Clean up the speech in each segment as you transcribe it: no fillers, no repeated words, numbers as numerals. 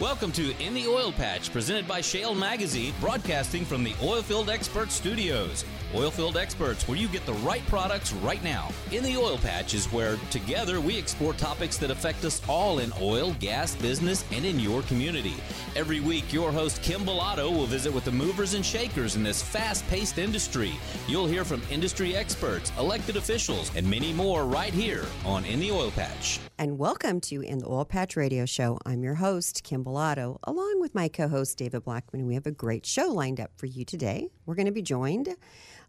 Welcome to In the Oil Patch, presented by Shale Magazine, broadcasting from the Oilfield Experts Studios. Oilfield Experts, where you get the right products right now. In the Oil Patch is where, together, we explore topics that affect us all in oil, gas, business, and in your community. Every week, your host, Kim Bilotto, will visit with the movers and shakers in this fast-paced industry. You'll hear from industry experts, elected officials, and many more right here on In the Oil Patch. And welcome to In the Oil Patch Radio Show. I'm your host, Kim Bilotto, along with my co-host David Blackman. We have a great show lined up for you today. We're going to be joined a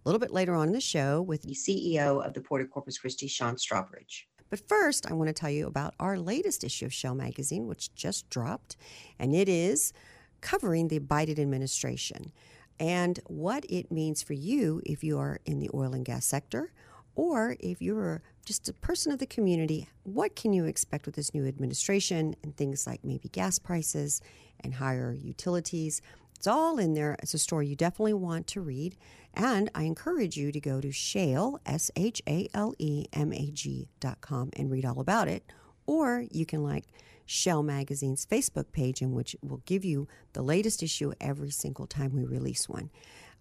little bit later on in the show with the CEO of the Port of Corpus Christi, Sean Strawbridge. But first, I want to tell you about our latest issue of Shale Magazine, which just dropped, and it is covering the Biden administration and what it means for you if you are in the oil and gas sector, or if you're just a person of the community. What can you expect with this new administration and things like maybe gas prices and higher utilities? It's all in there. It's a story you definitely want to read. And I encourage you to go to Shale, SHALEMAG.com and read all about it. Or you can like Shale Magazine's Facebook page, in which will give you the latest issue every single time we release one.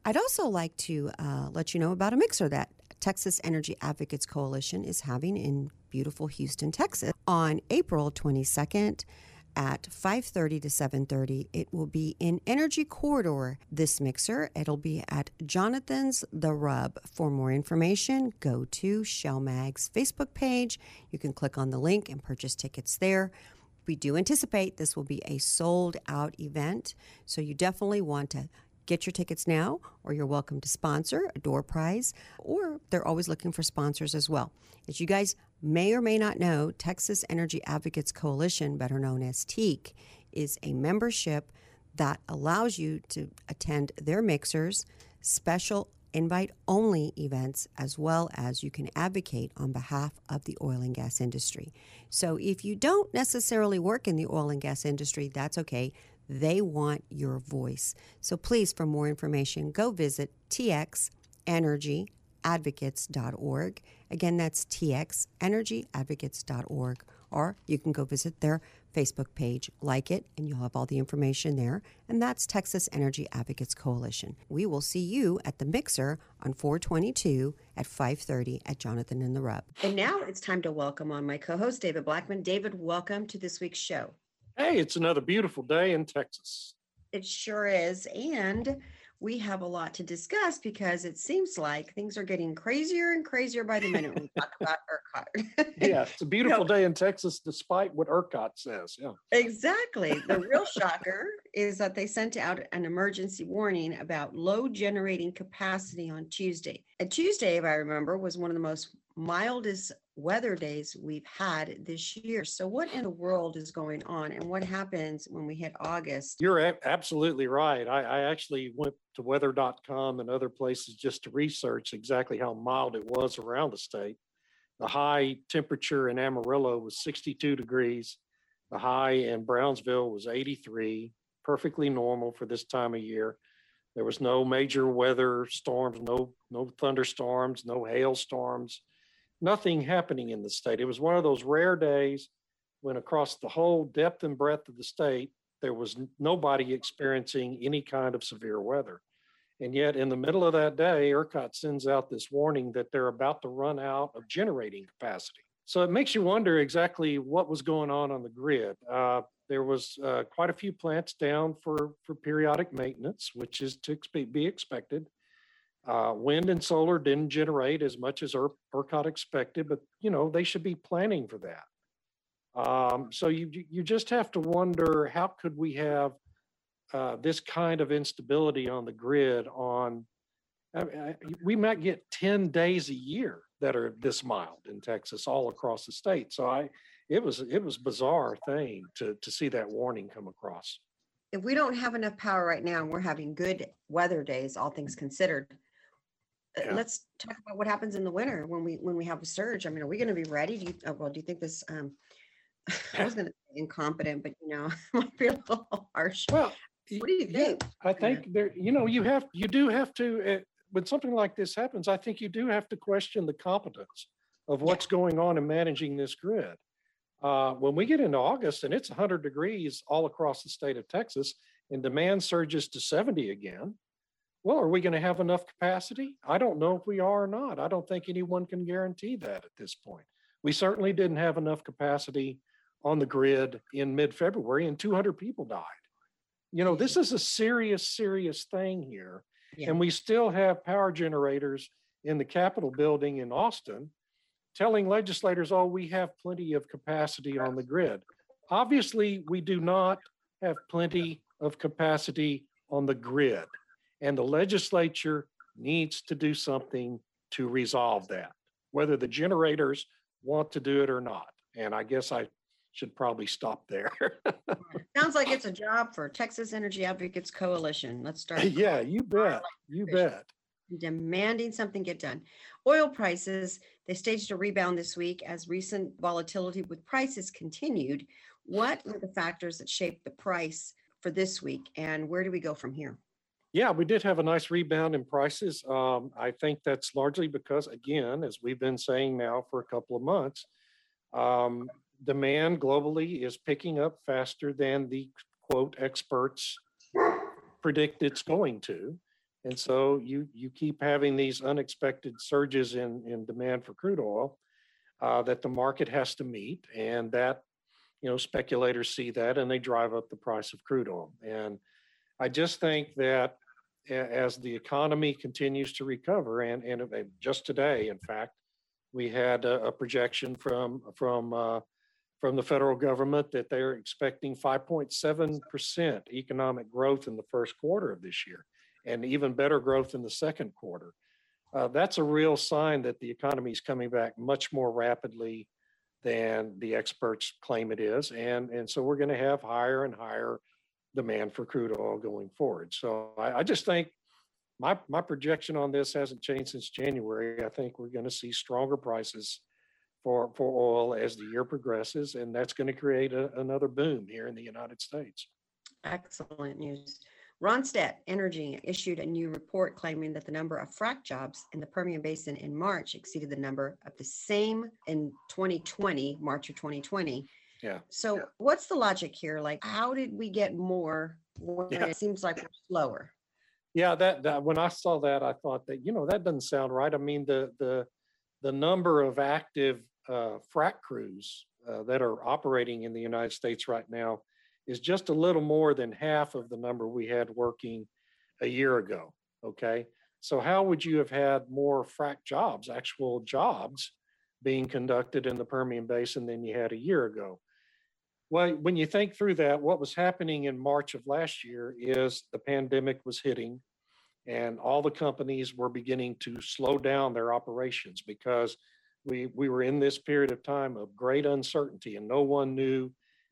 I'd also like to let you know about a mixer that Texas Energy Advocates Coalition is having in beautiful Houston, Texas, on April 22nd at 5:30 to 7:30. It will be in Energy Corridor, this mixer. It'll be at Jonathan's The Rub. For more information, go to Shell Mag's Facebook page. You can click on the link and purchase tickets there. We do anticipate this will be a sold-out event, so you definitely want to get your tickets now, or you're welcome to sponsor a door prize, or they're always looking for sponsors as well. As you guys may or may not know, Texas Energy Advocates Coalition, better known as TEAC, is a membership that allows you to attend their mixers, special invite-only events, as well as you can advocate on behalf of the oil and gas industry. So if you don't necessarily work in the oil and gas industry, that's okay. They want your voice. So please, for more information, go visit TXEnergyAdvocates.org. Again, that's TXEnergyAdvocates.org. Or you can go visit their Facebook page, like it, and you'll have all the information there. And that's Texas Energy Advocates Coalition. We will see you at the mixer on 422 at 5:30 at Jonathan and the Rub. And now it's time to welcome on my co-host, David Blackman. David, welcome to this week's show. Hey, it's another beautiful day in Texas. It sure is. And we have a lot to discuss because it seems like things are getting crazier and crazier by the minute we talk about ERCOT. Yeah, it's a beautiful day in Texas despite what ERCOT says. Yeah, exactly. The real shocker is that they sent out an emergency warning about low generating capacity on Tuesday. And Tuesday, if I remember, was one of the most mildest weather days we've had this year. So what in the world is going on, and what happens when we hit August? You're absolutely right. I actually went to weather.com and other places just to research exactly how mild it was around the state. The high temperature in Amarillo was 62 degrees. The high in Brownsville was 83, perfectly normal for this time of year. There was no major weather storms, no thunderstorms, no hailstorms. Nothing happening in the state. It was one of those rare days when across the whole depth and breadth of the state, there was nobody experiencing any kind of severe weather. And yet in the middle of that day, ERCOT sends out this warning that they're about to run out of generating capacity. So it makes you wonder exactly what was going on the grid. There was quite a few plants down for periodic maintenance, which is to be expected. Wind and solar didn't generate as much as ERCOT expected, but, you know, they should be planning for that. So you just have to wonder, how could we have this kind of instability on the grid on, we might get 10 days a year that are this mild in Texas all across the state. So it was a bizarre thing to see that warning come across. If we don't have enough power right now and we're having good weather days, all things considered, yeah. Let's talk about what happens in the winter when we have a surge. I mean, are we going to be ready? Do you think this, I was going to say incompetent, but, you know, it might be a little harsh. Well, what do you think? Yeah, I think there, you know, you do have to, when something like this happens, I think you do have to question the competence of what's going on in managing this grid. When we get into August and it's 100 degrees all across the state of Texas and demand surges to 70 again, well, are we going to have enough capacity? I don't know if we are or not. I don't think anyone can guarantee that at this point. We certainly didn't have enough capacity on the grid in mid-February and 200 people died. You know, this is a serious, serious thing here. Yeah. And we still have power generators in the Capitol building in Austin telling legislators, oh, we have plenty of capacity on the grid. Obviously, we do not have plenty of capacity on the grid. And the legislature needs to do something to resolve that, whether the generators want to do it or not. And I guess I should probably stop there. Sounds like it's a job for Texas Energy Advocates Coalition. Let's start. Yeah, you bet. You bet. Demanding something get done. Oil prices, they staged a rebound this week as recent volatility with prices continued. What were the factors that shaped the price for this week, and where do we go from here? Yeah, we did have a nice rebound in prices. I think that's largely because, again, as we've been saying now for a couple of months, demand globally is picking up faster than the, quote, experts predict it's going to. And so you keep having these unexpected surges in demand for crude oil that the market has to meet. And that, you know, speculators see that and they drive up the price of crude oil. And I just think that as the economy continues to recover, and just today, in fact, we had a projection from the federal government that they're expecting 5.7% economic growth in the first quarter of this year, and even better growth in the second quarter. That's a real sign that the economy is coming back much more rapidly than the experts claim it is. And so we're going to have higher and higher demand for crude oil going forward. So I just think my projection on this hasn't changed since January. I think we're going to see stronger prices for oil as the year progresses, and that's going to create another boom here in the United States. Excellent news. Ronstadt Energy issued a new report claiming that the number of frack jobs in the Permian Basin in March exceeded the number of the same in 2020, March of 2020. Yeah. So what's the logic here? Like, how did we get more when it seems like we're slower? Yeah, that when I saw that, I thought that, you know, that doesn't sound right. I mean, the number of active frack crews that are operating in the United States right now is just a little more than half of the number we had working a year ago, okay? So how would you have had more frack jobs, actual jobs being conducted in the Permian Basin than you had a year ago? Well, when you think through that, what was happening in March of last year is the pandemic was hitting and all the companies were beginning to slow down their operations because we were in this period of time of great uncertainty and no one knew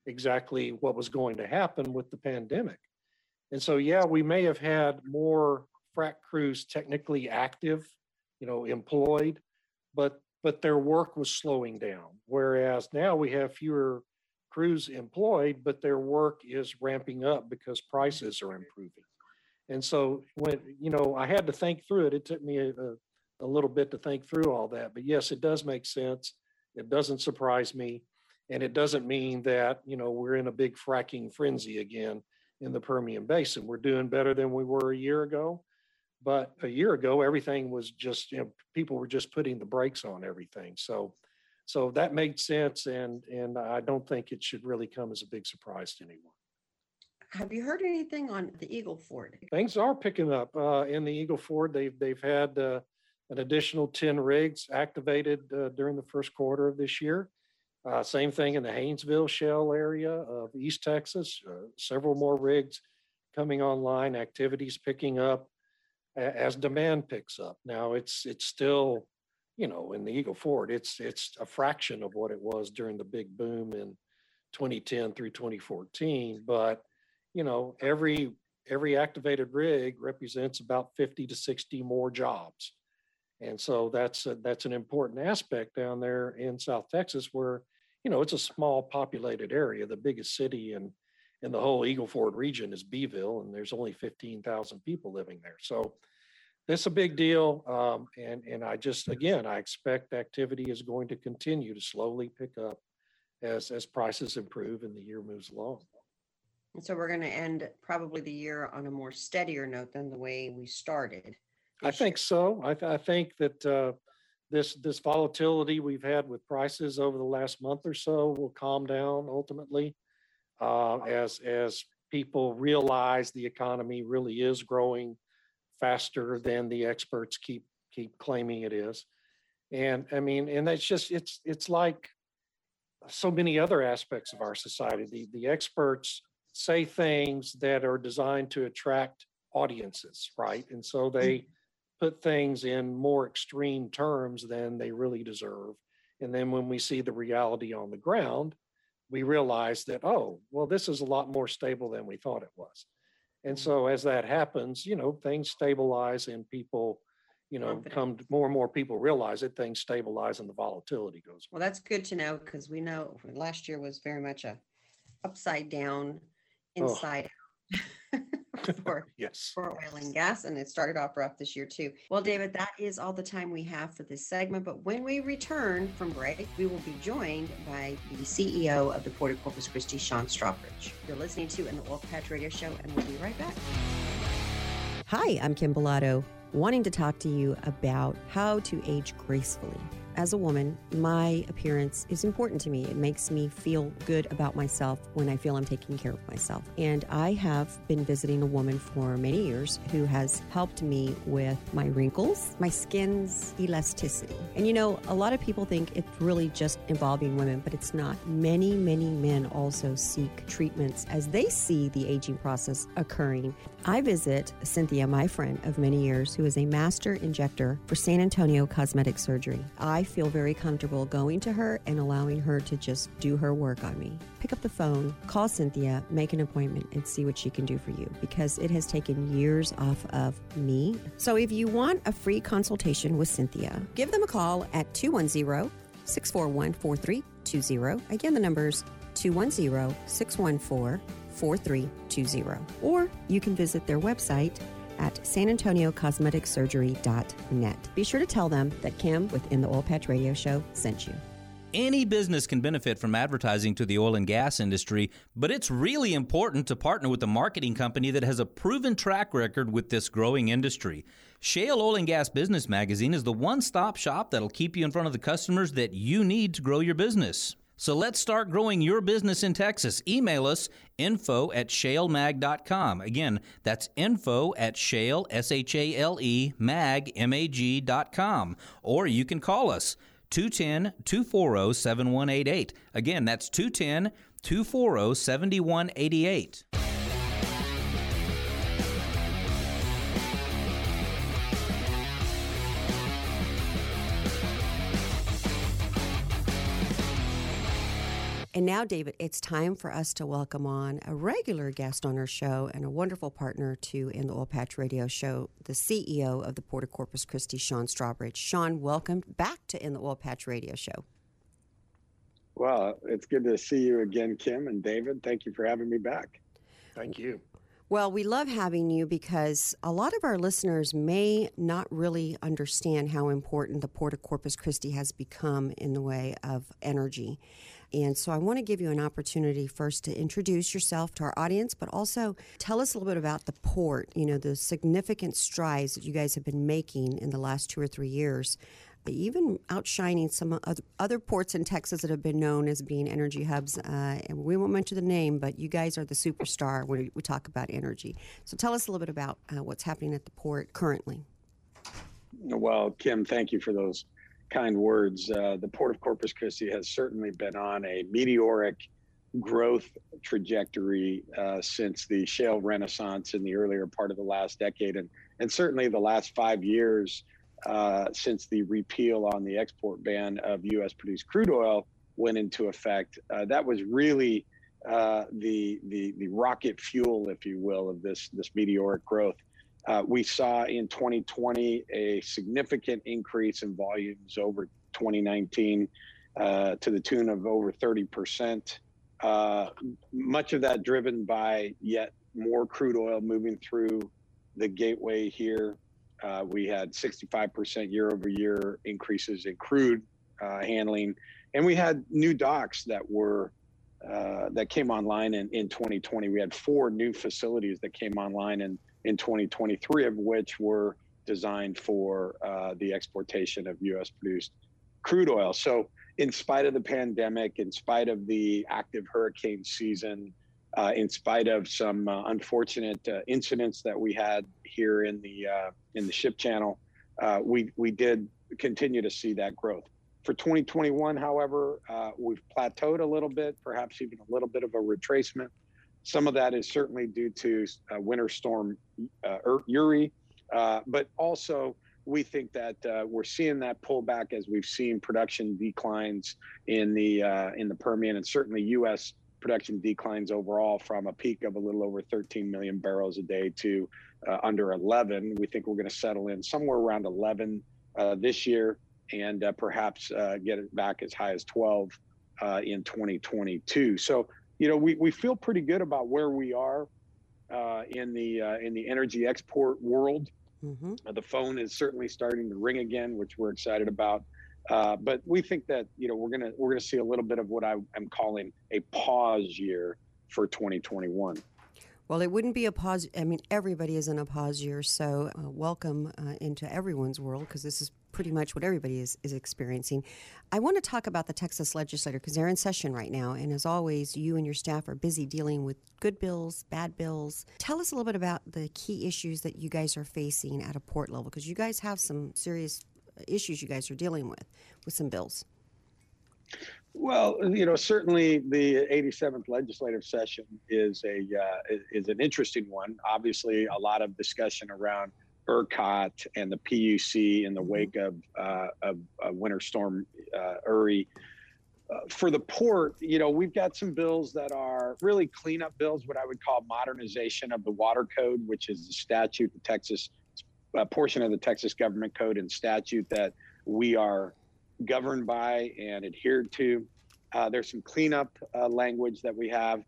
exactly what was going to happen with the pandemic. And so, yeah, we may have had more frac crews technically active, you know, employed, but their work was slowing down. Whereas now we have fewer crews employed, but their work is ramping up because prices are improving. And so when, you know, I had to think through it. It took me a little bit to think through all that, but yes, it does make sense. It doesn't surprise me. And it doesn't mean that, you know, we're in a big fracking frenzy again in the Permian Basin. We're doing better than we were a year ago. But a year ago, everything was just, you know, people were just putting the brakes on everything. So that made sense. And I don't think it should really come as a big surprise to anyone. Have you heard anything on the Eagle Ford? Things are picking up in the Eagle Ford. They've had an additional 10 rigs activated during the first quarter of this year. Same thing in the Haynesville Shale area of East Texas, several more rigs coming online, activities picking up as demand picks up. Now it's still, you know, in the Eagle Ford, it's a fraction of what it was during the big boom in 2010 through 2014. But, you know, every activated rig represents about 50 to 60 more jobs. And so that's an important aspect down there in South Texas where, you know, it's a small populated area. The biggest city in the whole Eagle Ford region is Beeville, and there's only 15,000 people living there. So that's a big deal. And I expect activity is going to continue to slowly pick up as prices improve and the year moves along. And so we're going to end probably the year on a more steadier note than the way we started. I think so. I think that this volatility we've had with prices over the last month or so will calm down ultimately as people realize the economy really is growing faster than the experts keep claiming it is. And I mean, and that's just, it's like so many other aspects of our society. The experts say things that are designed to attract audiences, right? And so they put things in more extreme terms than they really deserve. And then when we see the reality on the ground, we realize that, oh, well, this is a lot more stable than we thought it was. And so as that happens, you know, things stabilize and people, you know, come more and more people realize that things stabilize and the volatility goes. Well, that's good to know, because we know last year was very much a upside down, inside out. For oil and gas, and it started off rough this year too. Well, David, that is all the time we have for this segment, but when we return from break, we will be joined by the CEO of the Port of Corpus Christi, Sean Strawbridge. You're listening to an Oil Patch Radio Show, and we'll be right back. Hi, I'm Kim Bilotto, wanting to talk to you about how to age gracefully. As a woman, my appearance is important to me. It makes me feel good about myself when I feel I'm taking care of myself. And I have been visiting a woman for many years who has helped me with my wrinkles, my skin's elasticity. And you know, a lot of people think it's really just involving women, but it's not. Many, many men also seek treatments as they see the aging process occurring. I visit Cynthia, my friend of many years, who is a master injector for San Antonio cosmetic surgery. I feel very comfortable going to her and allowing her to just do her work on me. Pick up the phone, call Cynthia, make an appointment, and see what she can do for you, because it has taken years off of me. So if you want a free consultation with Cynthia, give them a call at 210-641-4320. Again, the number is 210-614-4320. Or you can visit their website at sanantoniocosmeticsurgery.net. Be sure to tell them that Kim within the Oil Patch Radio Show sent you. Any business can benefit from advertising to the oil and gas industry, but it's really important to partner with a marketing company that has a proven track record with this growing industry. Shale Oil and Gas Business Magazine is the one-stop shop that'll keep you in front of the customers that you need to grow your business. So let's start growing your business in Texas. Email us, info@shalemag.com. Again, that's info@shale, S-H-A-L-E, mag, M-A-G.com. Or you can call us, 210-240-7188. Again, that's 210-240-7188. And now, David, it's time for us to welcome on a regular guest on our show and a wonderful partner to In the Oil Patch Radio Show, the CEO of the Port of Corpus Christi, Sean Strawbridge. Sean, welcome back to In the Oil Patch Radio Show. Well, it's good to see you again, Kim and David. Thank you for having me back. Thank you. Well, we love having you, because a lot of our listeners may not really understand how important the Port of Corpus Christi has become in the way of energy. And so I want to give you an opportunity first to introduce yourself to our audience, but also tell us a little bit about the port, you know, the significant strides that you guys have been making in the last 2 or 3 years, even outshining some other ports in Texas that have been known as being energy hubs. And we won't mention the name, but you guys are the superstar when we talk about energy. So tell us a little bit about what's happening at the port currently. Well, Kim, thank you for those kind words. The Port of Corpus Christi has certainly been on a meteoric growth trajectory since the shale renaissance in the earlier part of the last decade, and certainly the last 5 years since the repeal on the export ban of U.S.-produced crude oil went into effect. That was really the rocket fuel, if you will, of this meteoric growth. We saw in 2020 a significant increase in volumes over 2019 to the tune of over 30%. Much of that driven by yet more crude oil moving through the gateway here. We had 65% year-over-year increases in crude handling And we had new docks that were that came online in 2020. We had 4 new facilities that came online in 2023, of which were designed for the exportation of U.S. produced crude oil. So in spite of the pandemic, in spite of the active hurricane season, in spite of some unfortunate incidents that we had here in the ship channel, we did continue to see that growth. For 2021, however, we've plateaued a little bit, perhaps even a little bit of a retracement. Some of that is certainly due to Winter Storm Uri, but also we think that we're seeing that pullback as we've seen production declines in the Permian, and certainly U.S. production declines overall from a peak of a little over 13 million barrels a day to under 11. We think we're going to settle in somewhere around 11 this year, and perhaps get it back as high as 12 in 2022. So, you know, we feel pretty good about where we are in the energy export world. Mm-hmm. The phone is certainly starting to ring again, which we're excited about. But we think that, you know, we're gonna see a little bit of what I am calling a pause year for 2021. Well, it wouldn't be a pause. I mean, everybody is in a pause year, so welcome into everyone's world, because this is pretty much what everybody is experiencing. I want to talk about the Texas legislature, because they're in session right now, and as always, you and your staff are busy dealing with good bills, bad bills. Tell us a little bit about the key issues that you guys are facing at a port level, because you guys have some serious issues you guys are dealing with some bills. Well, you know, certainly the 87th legislative session is an interesting one. Obviously, a lot of discussion around ERCOT and the PUC in the wake of Winter Storm Uri. For the port, you know, we've got some bills that are really cleanup bills, what I would call modernization of the water code, which is the statute, the Texas portion of the Texas government code and statute that we are governed by and adhered to. There's some cleanup language that we have,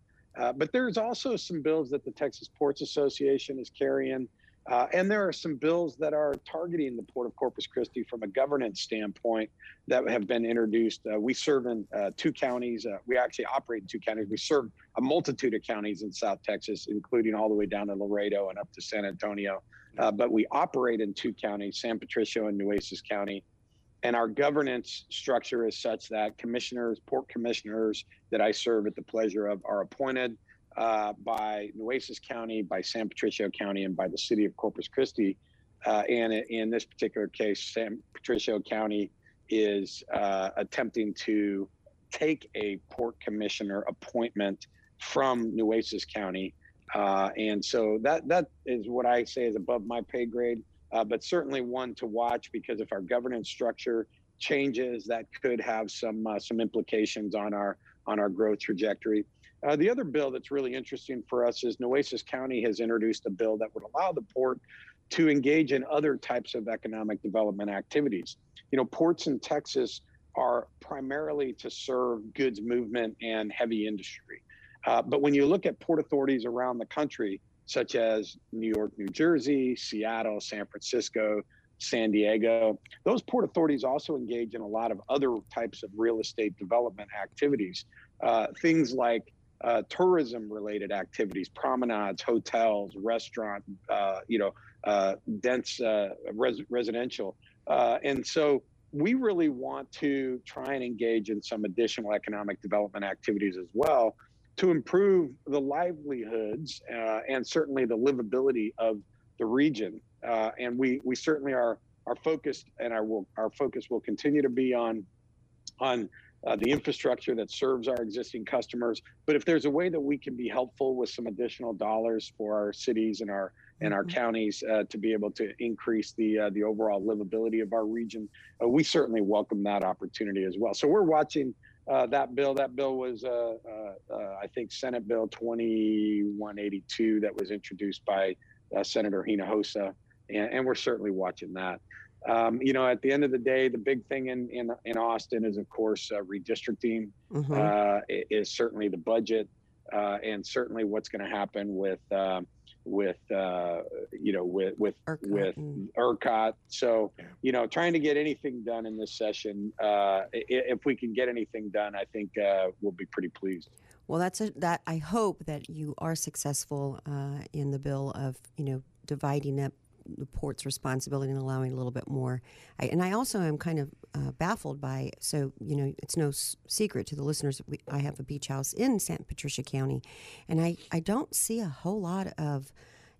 but there's also some bills that the Texas Ports Association is carrying, and there are some bills that are targeting the Port of Corpus Christi from a governance standpoint that have been introduced. We serve in 2 counties. We actually operate in 2 counties. We serve a multitude of counties in South Texas, including all the way down to Laredo and up to San Antonio. But we operate in 2 counties, San Patricio and Nueces County. And our governance structure is such that commissioners, port commissioners that I serve at the pleasure of, are appointed by Nueces County, by San Patricio County, and by the city of Corpus Christi. And in this particular case, San Patricio County is attempting to take a port commissioner appointment from Nueces County. And so that is what I say is above my pay grade. But certainly one to watch, because if our governance structure changes, that could have some implications on our growth trajectory. The other bill that's really interesting for us is Nueces County has introduced a bill that would allow the port to engage in other types of economic development activities. You know, ports in Texas are primarily to serve goods movement and heavy industry. But when you look at port authorities around the country, such as New York, New Jersey, Seattle, San Francisco, San Diego, those port authorities also engage in a lot of other types of real estate development activities, things like tourism-related activities, promenades, hotels, restaurant, dense residential. And so we really want to try and engage in some additional economic development activities as well, to improve the livelihoods and certainly the livability of the region. And we certainly are focused, and our focus will continue to be on the infrastructure that serves our existing customers. But if there's a way that we can be helpful with some additional dollars for our cities and our counties to be able to increase the overall livability of our region, we certainly welcome that opportunity as well. So we're watching that bill. That bill was, I think, Senate Bill 2182 that was introduced by Senator Hinojosa, and we're certainly watching that. You know, at the end of the day, the big thing in Austin is, of course, redistricting. Mm-hmm. Is certainly the budget. and certainly what's going to happen with ERCOT. So, you know, trying to get anything done in this session, if we can get anything done, I think we'll be pretty pleased. Well, that I hope that you are successful in the bill of, you know, dividing up the port's responsibility and allowing a little bit more. I also am kind of baffled by, so, you know, it's no secret to the listeners, I have a beach house in San Patricio County, and I don't see a whole lot of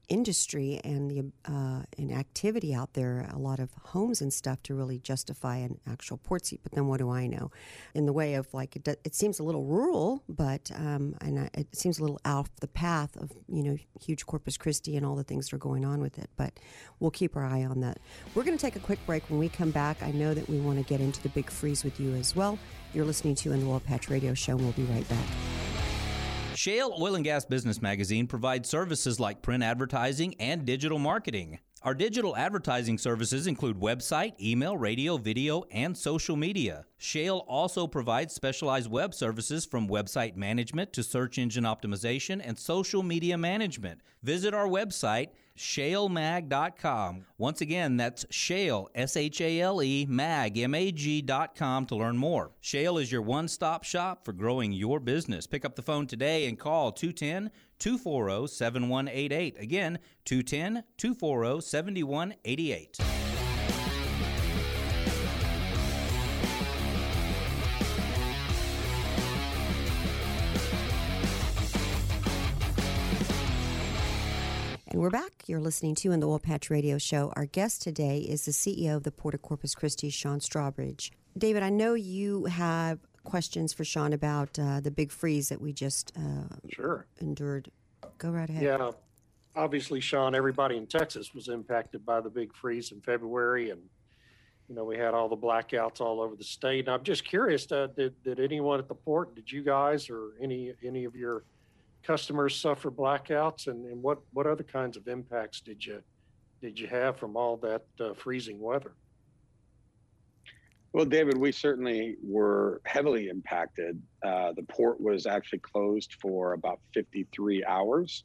industry and and activity out there, a lot of homes and stuff to really justify an actual port seat. But then what do I know? In the way of, like, it seems a little rural, but it seems a little off the path of, you know, huge Corpus Christi and all the things that are going on with it. But we'll keep our eye on that. We're going to take a quick break. When we come back, I know that we want to get into the big freeze with you as well. You're listening to In the Oil Patch Radio Show, and we'll be right back. Shale Oil and Gas Business Magazine provides services like print advertising and digital marketing. Our digital advertising services include website, email, radio, video, and social media. Shale also provides specialized web services from website management to search engine optimization and social media management. Visit our website, shalemag.com. Once again, that's Shale, S-H-A-L-E, mag, M-A-G.com to learn more. Shale is your one-stop shop for growing your business. Pick up the phone today and call 210-240-7188. Again, 210-240-7188. And we're back. You're listening to In the Oil Patch Radio Show. Our guest today is the CEO of the Port of Corpus Christi, Sean Strawbridge. David, I know you have questions for Sean about the big freeze that we just endured. Go right ahead. Yeah. Obviously, Sean, everybody in Texas was impacted by the big freeze in February. And, you know, we had all the blackouts all over the state. And I'm just curious, did anyone at the port, did you guys or any of your customers suffer blackouts, and what other kinds of impacts did you have from all that freezing weather? Well, David, we certainly were heavily impacted. The port was actually closed for about 53 hours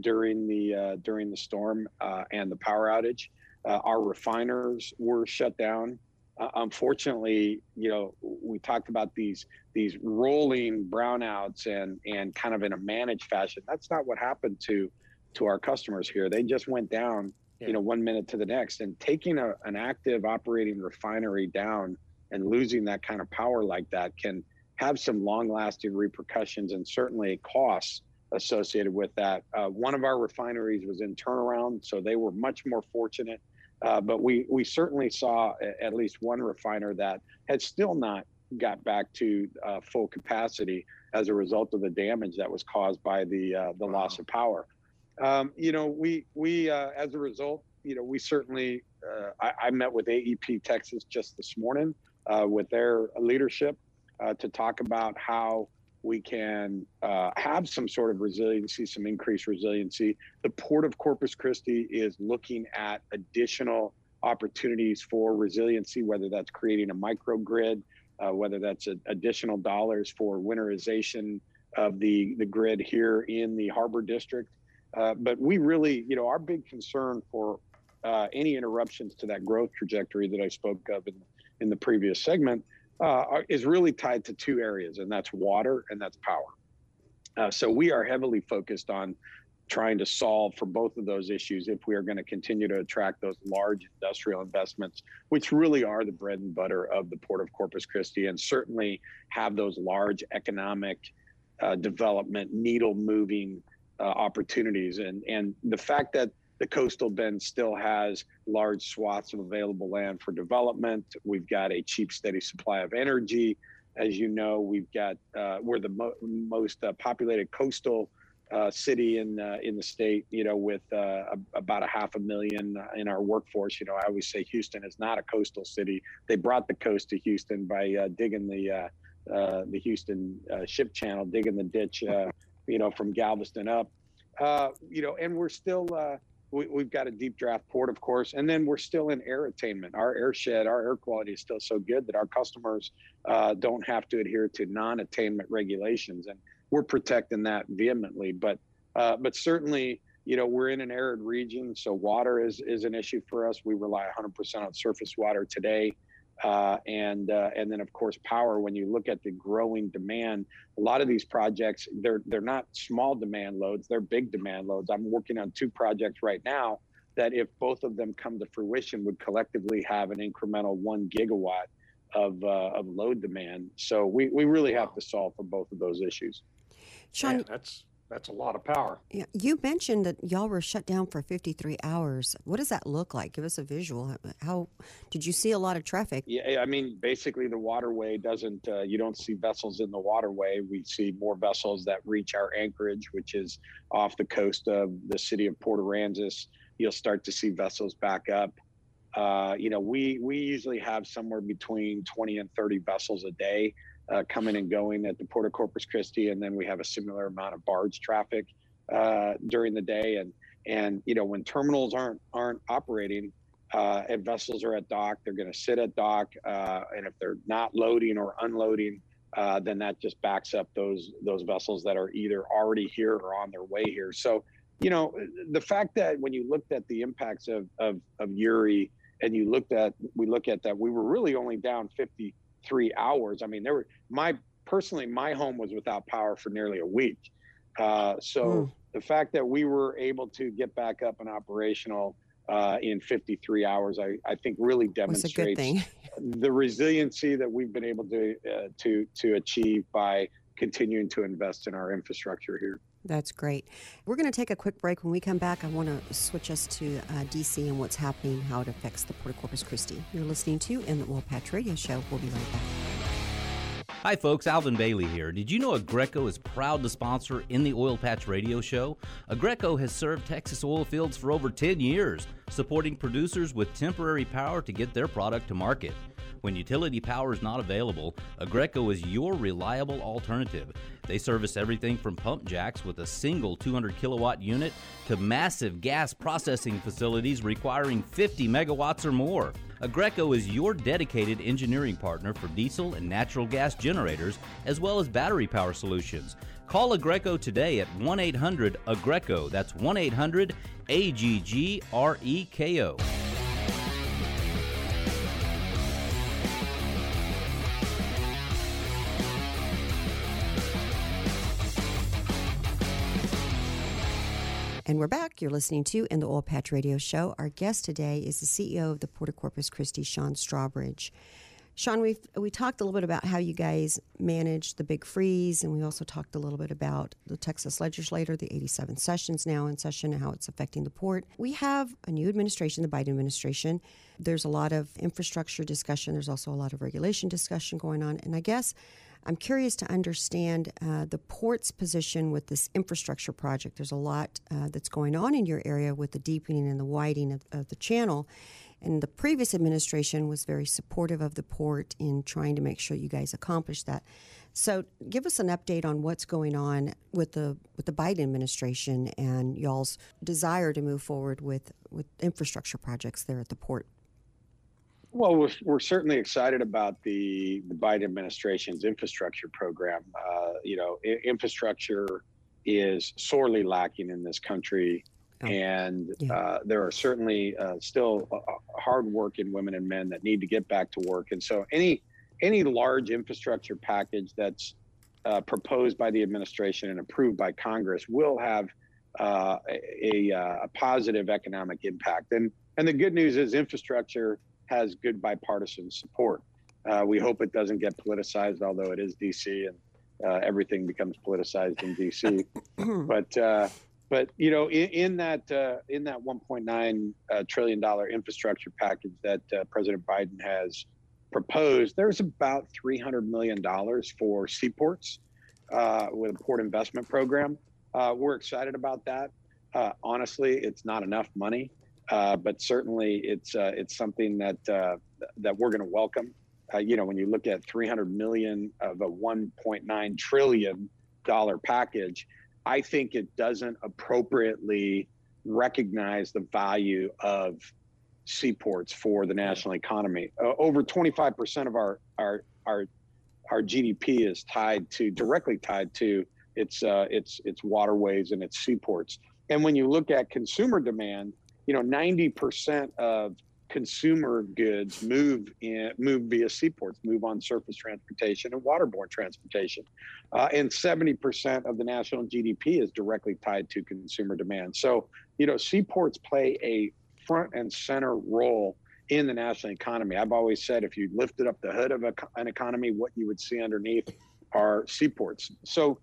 during the storm and the power outage. Our refiners were shut down. Unfortunately, you know, we talked about these rolling brownouts and kind of in a managed fashion. That's not what happened to our customers here. They just went down, you know, 1 minute to the next. And taking an active operating refinery down and losing that kind of power like that can have some long-lasting repercussions and certainly costs associated with that. One of our refineries was in turnaround, so they were much more fortunate. But we certainly saw at least one refiner that had still not got back to full capacity as a result of the damage that was caused by the loss of power. You know, we as a result, you know, we certainly I met with AEP Texas just this morning with their leadership to talk about how we can have some sort of resiliency, some increased resiliency. The Port of Corpus Christi is looking at additional opportunities for resiliency, whether that's creating a microgrid, whether that's additional dollars for winterization of the grid here in the Harbor District. But we really, you know, our big concern for any interruptions to that growth trajectory that I spoke of in the previous segment is really tied to two areas, and that's water and that's power. So we are heavily focused on trying to solve for both of those issues if we are going to continue to attract those large industrial investments, which really are the bread and butter of the Port of Corpus Christi, and certainly have those large economic development, needle-moving opportunities. And the fact that the coastal bend still has large swaths of available land for development. We've got a cheap, steady supply of energy. As you know, we've got we're the most populated coastal city in the state. You know, with about 500,000 in our workforce. You know, I always say Houston is not a coastal city. They brought the coast to Houston by digging the Houston Ship Channel, digging the ditch. You know, from Galveston up. You know, and we're still. We've got a deep draft port, of course, and then we're still in air attainment. Our airshed, our air quality is still so good that our customers don't have to adhere to non-attainment regulations. And we're protecting that vehemently. But certainly, you know, we're in an arid region, so water is an issue for us. We rely 100% on surface water today. And then, of course, power. When you look at the growing demand, a lot of these projects, they're not small demand loads, they're big demand loads. I'm working on two projects right now that, if both of them come to fruition, would collectively have an incremental 1 gigawatt of load demand. So we really have to solve for both of those issues. Sean, man, that's a lot of power. Yeah, you mentioned that y'all were shut down for 53 hours. What does that look like? Give us a visual. How did you see a lot of traffic? Yeah, I mean, basically the waterway doesn't, you don't see vessels in the waterway. We see more vessels that reach our anchorage, which is off the coast of the city of Port Aransas. You'll start to see vessels back up. You know, we usually have somewhere between 20 and 30 vessels a day coming and going at the Port of Corpus Christi, and then we have a similar amount of barge traffic during the day. And you know, when terminals aren't operating, and vessels are at dock, they're going to sit at dock, and if they're not loading or unloading, then that just backs up those vessels that are either already here or on their way here. So, you know, the fact that when you looked at the impacts of Uri, and you looked at, we look at that, we were really only down 53 hours. I mean, there were, my home was without power for nearly a week. The fact that we were able to get back up and operational in 53 hours, I think really demonstrates the resiliency that we've been able to achieve by continuing to invest in our infrastructure here. That's great. We're going to take a quick break. When we come back, I want to switch us to D.C. and what's happening, how it affects the Port of Corpus Christi. You're listening to In the Oilpatch Radio Show. We'll be right back. Hi, folks. Alvin Bailey here. Did you know Agreco is proud to sponsor In the Oilpatch Radio Show? Agreco has served Texas oil fields for over 10 years, supporting producers with temporary power to get their product to market. When utility power is not available, Agreco is your reliable alternative. They service everything from pump jacks with a single 200-kilowatt unit to massive gas processing facilities requiring 50 megawatts or more. Agreco is your dedicated engineering partner for diesel and natural gas generators, as well as battery power solutions. Call Agreco today at 1-800-AGRECO. That's 1-800-AGGREKO. And we're back. You're listening to In the Oilpatch Radio Show. Our guest today is the CEO of the Port of Corpus Christi, Sean Strawbridge. Sean, we talked a little bit about how you guys manage the big freeze, and we also talked a little bit about the Texas legislature, the 87th session's now in session, and how it's affecting the port. We have a new administration, the Biden administration. There's a lot of infrastructure discussion. There's also a lot of regulation discussion going on, and I guess I'm curious to understand the port's position with this infrastructure project. There's a lot that's going on in your area with the deepening and the widening of the channel. And the previous administration was very supportive of the port in trying to make sure you guys accomplished that. So give us an update on what's going on with the Biden administration and y'all's desire to move forward with infrastructure projects there at the port. Well, we're certainly excited about the Biden administration's infrastructure program. You know, infrastructure is sorely lacking in this country. There are certainly still hardworking women and men that need to get back to work. And so any large infrastructure package that's proposed by the administration and approved by Congress will have a positive economic impact. And the good news is infrastructure has good bipartisan support. We hope it doesn't get politicized, although it is D.C. and everything becomes politicized in D.C. But you know, in that $1.9 trillion infrastructure package that President Biden has proposed, there's about $300 million for seaports with a port investment program. We're excited about that. Honestly, it's not enough money. But certainly, it's something that we're going to welcome. You know, when you look at $300 million of a $1.9 trillion package, I think it doesn't appropriately recognize the value of seaports for the national economy. Over 25% of our GDP is directly tied to its waterways and its seaports. And when you look at consumer demand, 90% of consumer goods move via seaports, move on surface transportation and waterborne transportation. And 70% of the national GDP is directly tied to consumer demand. So, seaports play a front and center role in the national economy. I've always said, if you lifted up the hood of an economy, what you would see underneath are seaports. So,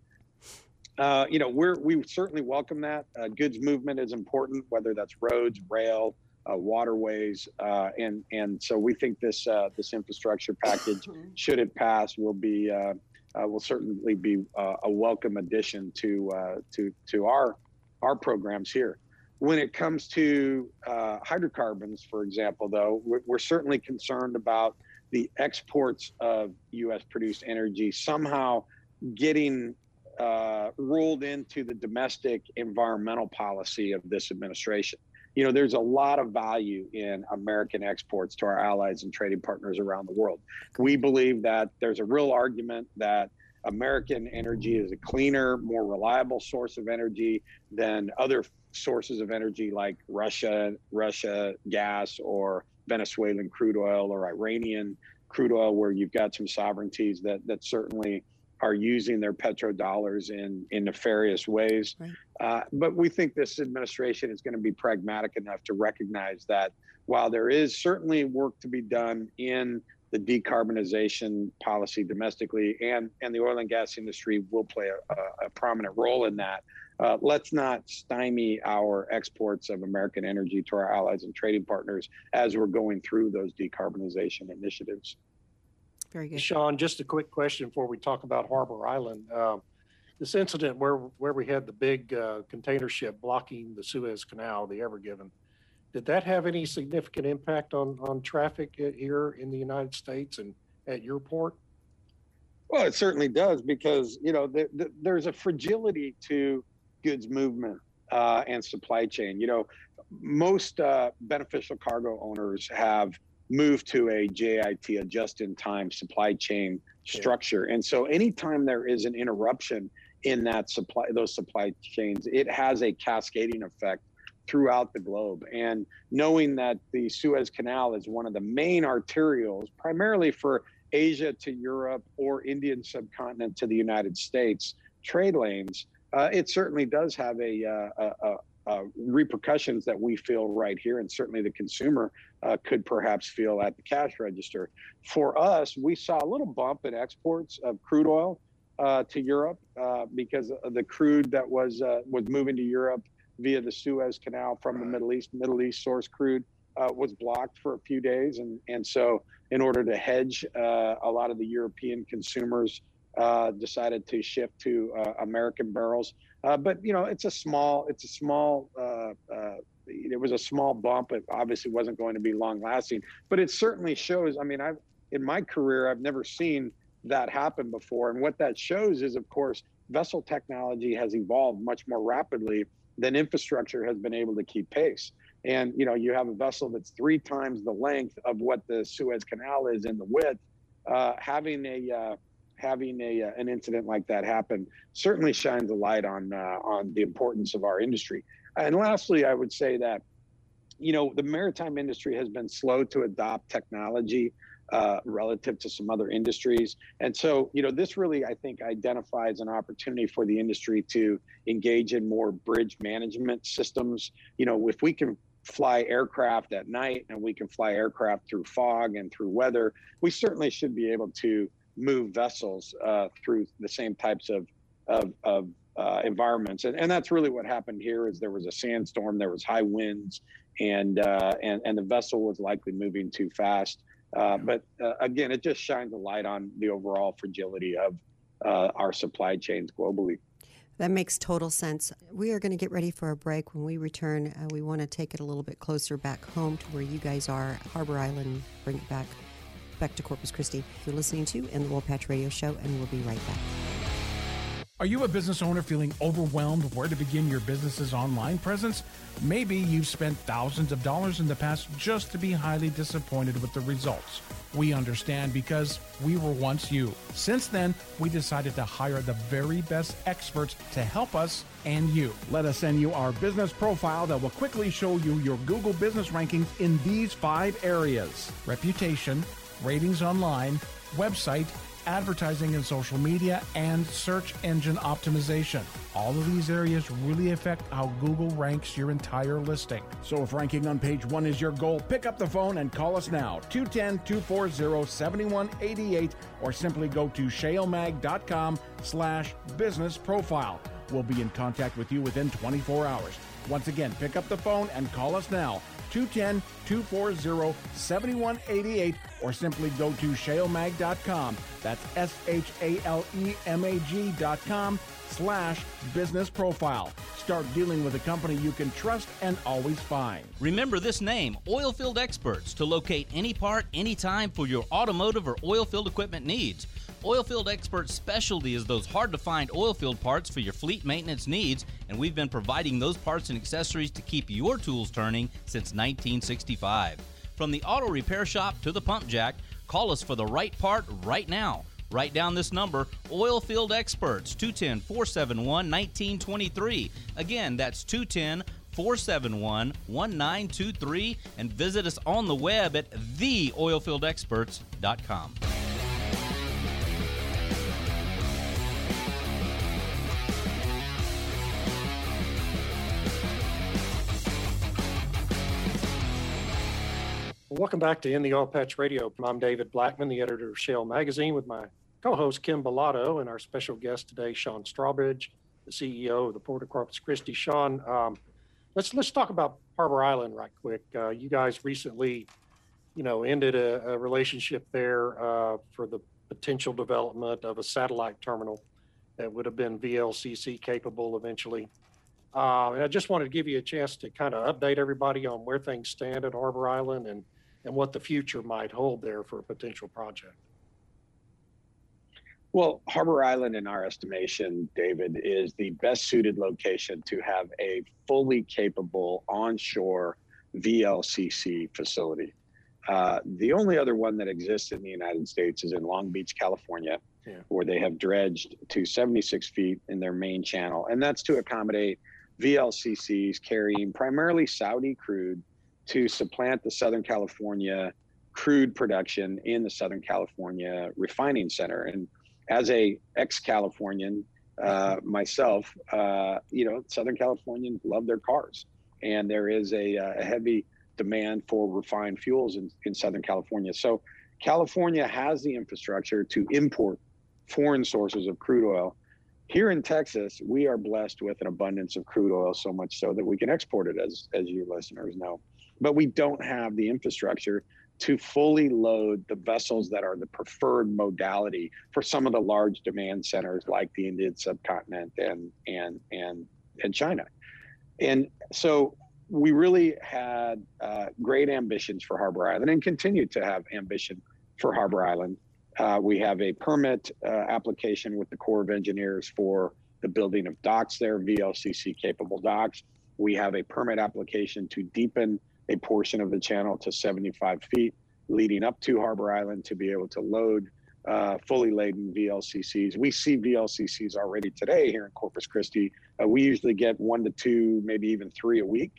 we certainly welcome that. Goods movement is important, whether that's roads, rail, waterways, and so we think this infrastructure package, should it pass, will certainly be a welcome addition to our programs here. When it comes to hydrocarbons, for example, though, we're certainly concerned about the exports of U.S. produced energy somehow getting rolled into the domestic environmental policy of this administration. There's a lot of value in American exports to our allies and trading partners around the world. We believe that there's a real argument that American energy is a cleaner, more reliable source of energy than other sources of energy like Russia gas or Venezuelan crude oil or Iranian crude oil, where you've got some sovereignties that certainly are using their petrodollars in nefarious ways. Right. But we think this administration is going to be pragmatic enough to recognize that while there is certainly work to be done in the decarbonization policy domestically, and the oil and gas industry will play a prominent role in that, let's not stymie our exports of American energy to our allies and trading partners as we're going through those decarbonization initiatives. Very good. Sean, just a quick question before we talk about Harbor Island. This incident where we had the big container ship blocking the Suez Canal, the Ever Given, did that have any significant impact on traffic here in the United States and at your port? Well, it certainly does, because there's a fragility to goods movement and supply chain. Most beneficial cargo owners have move to a JIT, a just-in-time supply chain structure. And so anytime there is an interruption in those supply chains, it has a cascading effect throughout the globe. And knowing that the Suez Canal is one of the main arterials, primarily for Asia to Europe or Indian subcontinent to the United States trade lanes, it certainly does have repercussions that we feel right here, and certainly the consumer could perhaps feel at the cash register. For us, we saw a little bump in exports of crude oil to Europe because of the crude that was moving to Europe via the Suez Canal from the Middle East. Middle East source crude was blocked for a few days, and so in order to hedge, a lot of the European consumers decided to shift to American barrels. But it was a small bump. It obviously wasn't going to be long lasting, but it certainly shows. I mean, in my career, I've never seen that happen before. And what that shows is, of course, vessel technology has evolved much more rapidly than infrastructure has been able to keep pace. And, you have a vessel that's 3 times the length of what the Suez Canal is in the width, having an incident like that happen certainly shines a light on the importance of our industry. And lastly, I would say that, the maritime industry has been slow to adopt technology relative to some other industries. And so, this really, I think, identifies an opportunity for the industry to engage in more bridge management systems. If we can fly aircraft at night and we can fly aircraft through fog and through weather, we certainly should be able to move vessels through the same types of environments, and that's really what happened here. Is there was a sandstorm, there was high winds, and the vessel was likely moving too fast. But again, it just shines a light on the overall fragility of our supply chains globally. That makes total sense. We are going to get ready for a break. When we return, we want to take it a little bit closer back home to where you guys are, Harbor Island. Bring it back to Corpus Christi. You're listening to In the Woolpatch Radio Show, and we'll be right back. Are you a business owner feeling overwhelmed where to begin your business's online presence? Maybe you've spent thousands of dollars in the past just to be highly disappointed with the results. We understand because we were once you. Since then, we decided to hire the very best experts to help us and you. Let us send you our business profile that will quickly show you your Google business rankings in these 5 areas: reputation, ratings online, website, advertising and social media, and search engine optimization. All of these areas really affect how Google ranks your entire listing. So if ranking on page 1 is your goal, pick up the phone and call us now, 210-240-7188, or simply go to shalemag.com/business profile. We'll be in contact with you within 24 hours. Once again, pick up the phone and call us now, 210-240-7188, or simply go to shalemag.com. That's shalemag.com/business profile. Start dealing with a company you can trust and always find. Remember this name, Oilfield Experts, to locate any part, anytime for your automotive or oilfield equipment needs. Oilfield Experts' specialty is those hard-to-find oilfield parts for your fleet maintenance needs, and we've been providing those parts and accessories to keep your tools turning since 1965. From the auto repair shop to the pump jack, call us for the right part right now. Write down this number, Oilfield Experts, 210-471-1923. Again, that's 210-471-1923, and visit us on the web at theoilfieldexperts.com. Welcome back to In the Oil Patch Radio. I'm David Blackman, the editor of Shale Magazine, with my co-host Kim Bilotto and our special guest today, Sean Strawbridge, the CEO of the Port of Corpus Christi. Sean, let's talk about Harbor Island right quick. You guys recently, ended a relationship there for the potential development of a satellite terminal that would have been VLCC capable eventually. And I just wanted to give you a chance to kind of update everybody on where things stand at Harbor Island and what the future might hold there for a potential project. Well, Harbor Island, in our estimation, David, is the best suited location to have a fully capable onshore VLCC facility. The only other one that exists in the United States is in Long Beach, California, where they have dredged to 76 feet in their main channel. And that's to accommodate VLCCs carrying primarily Saudi crude to supplant the Southern California crude production in the Southern California refining center. And as a ex-Californian myself, Southern Californians love their cars. And there is a heavy demand for refined fuels in Southern California. So California has the infrastructure to import foreign sources of crude oil. Here in Texas, we are blessed with an abundance of crude oil, so much so that we can export it, as your listeners know. But we don't have the infrastructure to fully load the vessels that are the preferred modality for some of the large demand centers like the Indian subcontinent and China. And so we really had great ambitions for Harbor Island and continue to have ambition for Harbor Island. We have a permit application with the Corps of Engineers for the building of docks there, VLCC-capable docks. We have a permit application to deepen a portion of the channel to 75 feet leading up to Harbor Island to be able to load fully laden VLCCs. We see VLCCs already today here in Corpus Christi. We usually get 1 to 2, maybe even 3 a week.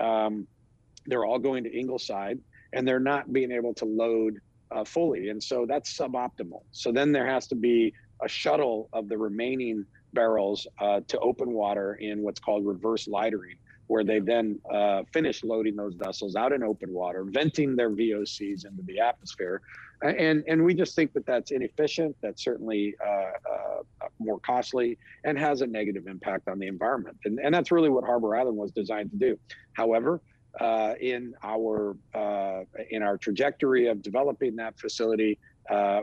They're all going to Ingleside, and they're not being able to load fully. And so that's suboptimal. So then there has to be a shuttle of the remaining barrels to open water in what's called reverse lightering, where they then finish loading those vessels out in open water, venting their VOCs into the atmosphere. And we just think that that's inefficient. That's certainly more costly and has a negative impact on the environment. And that's really what Harbor Island was designed to do. However, in our trajectory of developing that facility,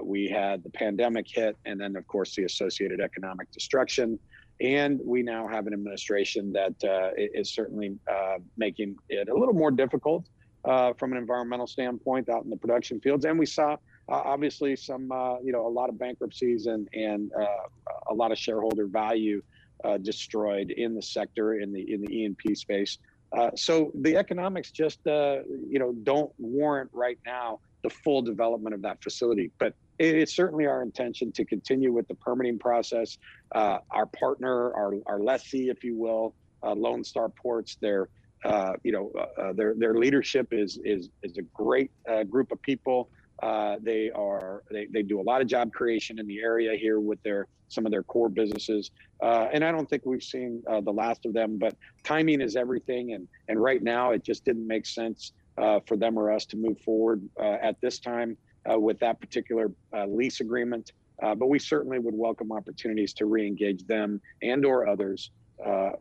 we had the pandemic hit, and then, of course, the associated economic destruction. And we now have an administration that is certainly making it a little more difficult from an environmental standpoint out in the production fields. And we saw obviously some, a lot of bankruptcies and a lot of shareholder value destroyed in the sector, in the E&P space. So the economics just, don't warrant right now the full development of that facility. But it's certainly our intention to continue with the permitting process. Our partner, our lessee, if you will, Lone Star Ports, their leadership is a great group of people. They do a lot of job creation in the area here with some of their core businesses. And I don't think we've seen the last of them, but timing is everything. And right now it just didn't make sense for them or us to move forward at this time with that particular lease agreement. But we certainly would welcome opportunities to re-engage them and or others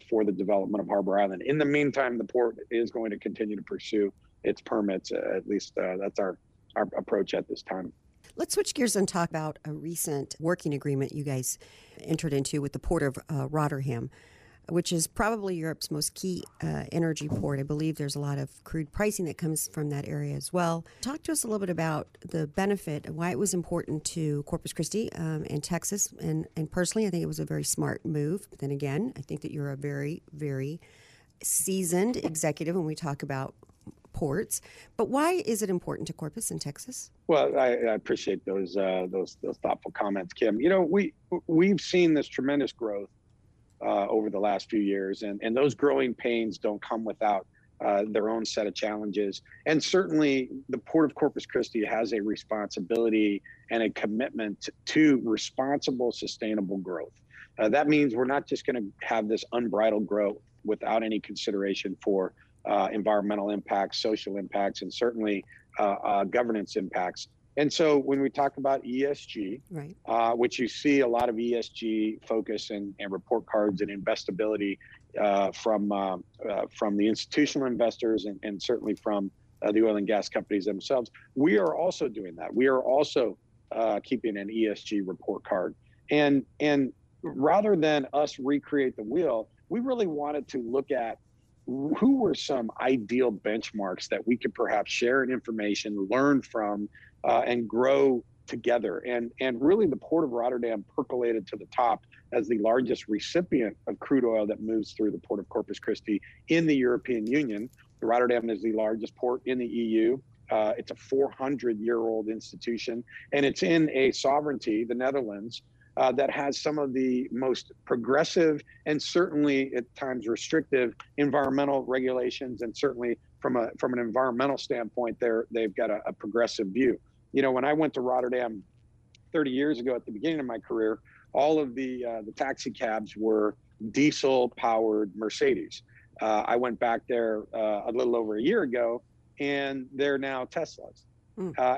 for the development of Harbor Island. In the meantime, the port is going to continue to pursue its permits. At least that's our approach at this time. Let's switch gears and talk about a recent working agreement you guys entered into with the Port of Rotterdam, which is probably Europe's most key energy port. I believe there's a lot of crude pricing that comes from that area as well. Talk to us a little bit about the benefit and why it was important to Corpus Christi and Texas. And personally, I think it was a very smart move. But then again, I think that you're a very, very seasoned executive when we talk about ports, but why is it important to Corpus and Texas? Well, I appreciate those thoughtful comments, Kim. We've seen this tremendous growth over the last few years, and those growing pains don't come without their own set of challenges. And certainly, the Port of Corpus Christi has a responsibility and a commitment to responsible, sustainable growth. That means we're not just going to have this unbridled growth without any consideration for environmental impacts, social impacts, and certainly governance impacts. And so when we talk about ESG, right, which you see a lot of ESG focus and report cards and investability from the institutional investors and certainly from the oil and gas companies themselves, we are also doing that. We are also keeping an ESG report card. And rather than us recreate the wheel, we really wanted to look at who were some ideal benchmarks that we could perhaps share in information, learn from, and grow together. And really the Port of Rotterdam percolated to the top as the largest recipient of crude oil that moves through the Port of Corpus Christi in the European Union. Rotterdam is the largest port in the EU. It's a 400-year-old institution, and it's in a sovereignty, the Netherlands, that has some of the most progressive and certainly at times restrictive environmental regulations, and certainly from an environmental standpoint, they've got a progressive view. When I went to Rotterdam 30 years ago at the beginning of my career, all of the taxi cabs were diesel-powered Mercedes. I went back there a little over a year ago, and they're now Teslas,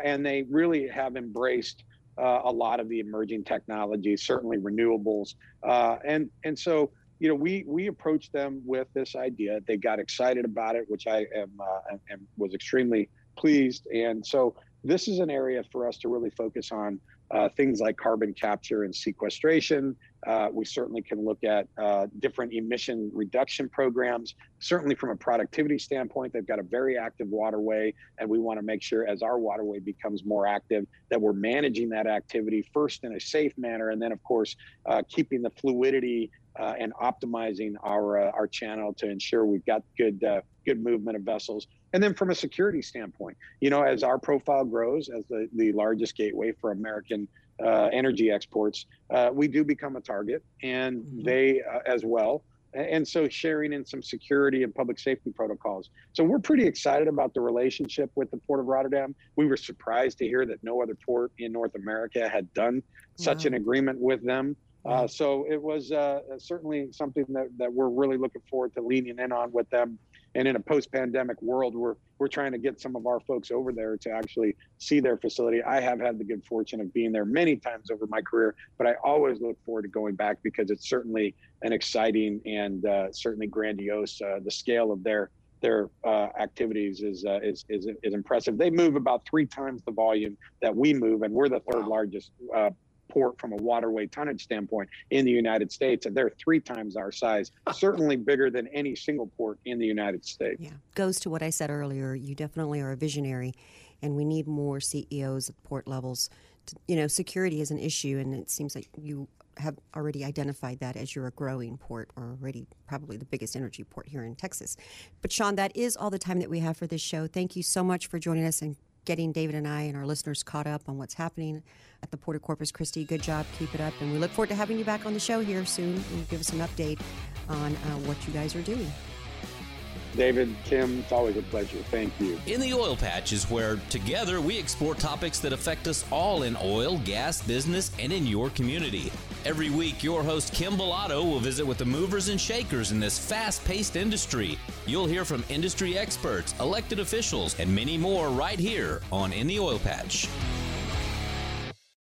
and they really have embraced a lot of the emerging technologies, certainly renewables. And so, we approached them with this idea. They got excited about it, which I was extremely pleased. And so this is an area for us to really focus on things like carbon capture and sequestration. We certainly can look at different emission reduction programs. Certainly from a productivity standpoint, they've got a very active waterway, and we want to make sure as our waterway becomes more active that we're managing that activity first in a safe manner, and then, of course, keeping the fluidity and optimizing our channel to ensure we've got good movement of vessels. And then from a security standpoint, as our profile grows as the largest gateway for American energy exports, we do become a target, and they as well. And so sharing in some security and public safety protocols. So we're pretty excited about the relationship with the Port of Rotterdam. We were surprised to hear that no other port in North America had done such an agreement with them. So it was certainly something that we're really looking forward to leaning in on with them. And in a post-pandemic world, we're trying to get some of our folks over there to actually see their facility. I have had the good fortune of being there many times over my career, but I always look forward to going back because it's certainly an exciting and certainly grandiose. The scale of their activities is impressive. They move about 3 times the volume that we move, and we're the third largest port from a waterway tonnage standpoint in the United States, and they're 3 times our size, certainly bigger than any single port in the United States. Yeah, goes to what I said earlier. You definitely are a visionary, and we need more CEOs at port levels. You know, security is an issue, and it seems like you have already identified that as you're a growing port, or already probably the biggest energy port here in Texas. But, Sean, that is all the time that we have for this show. Thank you so much for joining us and getting David and I and our listeners caught up on what's happening at the Port of Corpus Christi. Good job. Keep it up. And we look forward to having you back on the show here soon and give us an update on what you guys are doing. David, Kim, it's always a pleasure. Thank you. In the Oil Patch is where, together, we explore topics that affect us all in oil, gas, business, and in your community. Every week, your host, Kim Bilotto, will visit with the movers and shakers in this fast-paced industry. You'll hear from industry experts, elected officials, and many more right here on In the Oil Patch.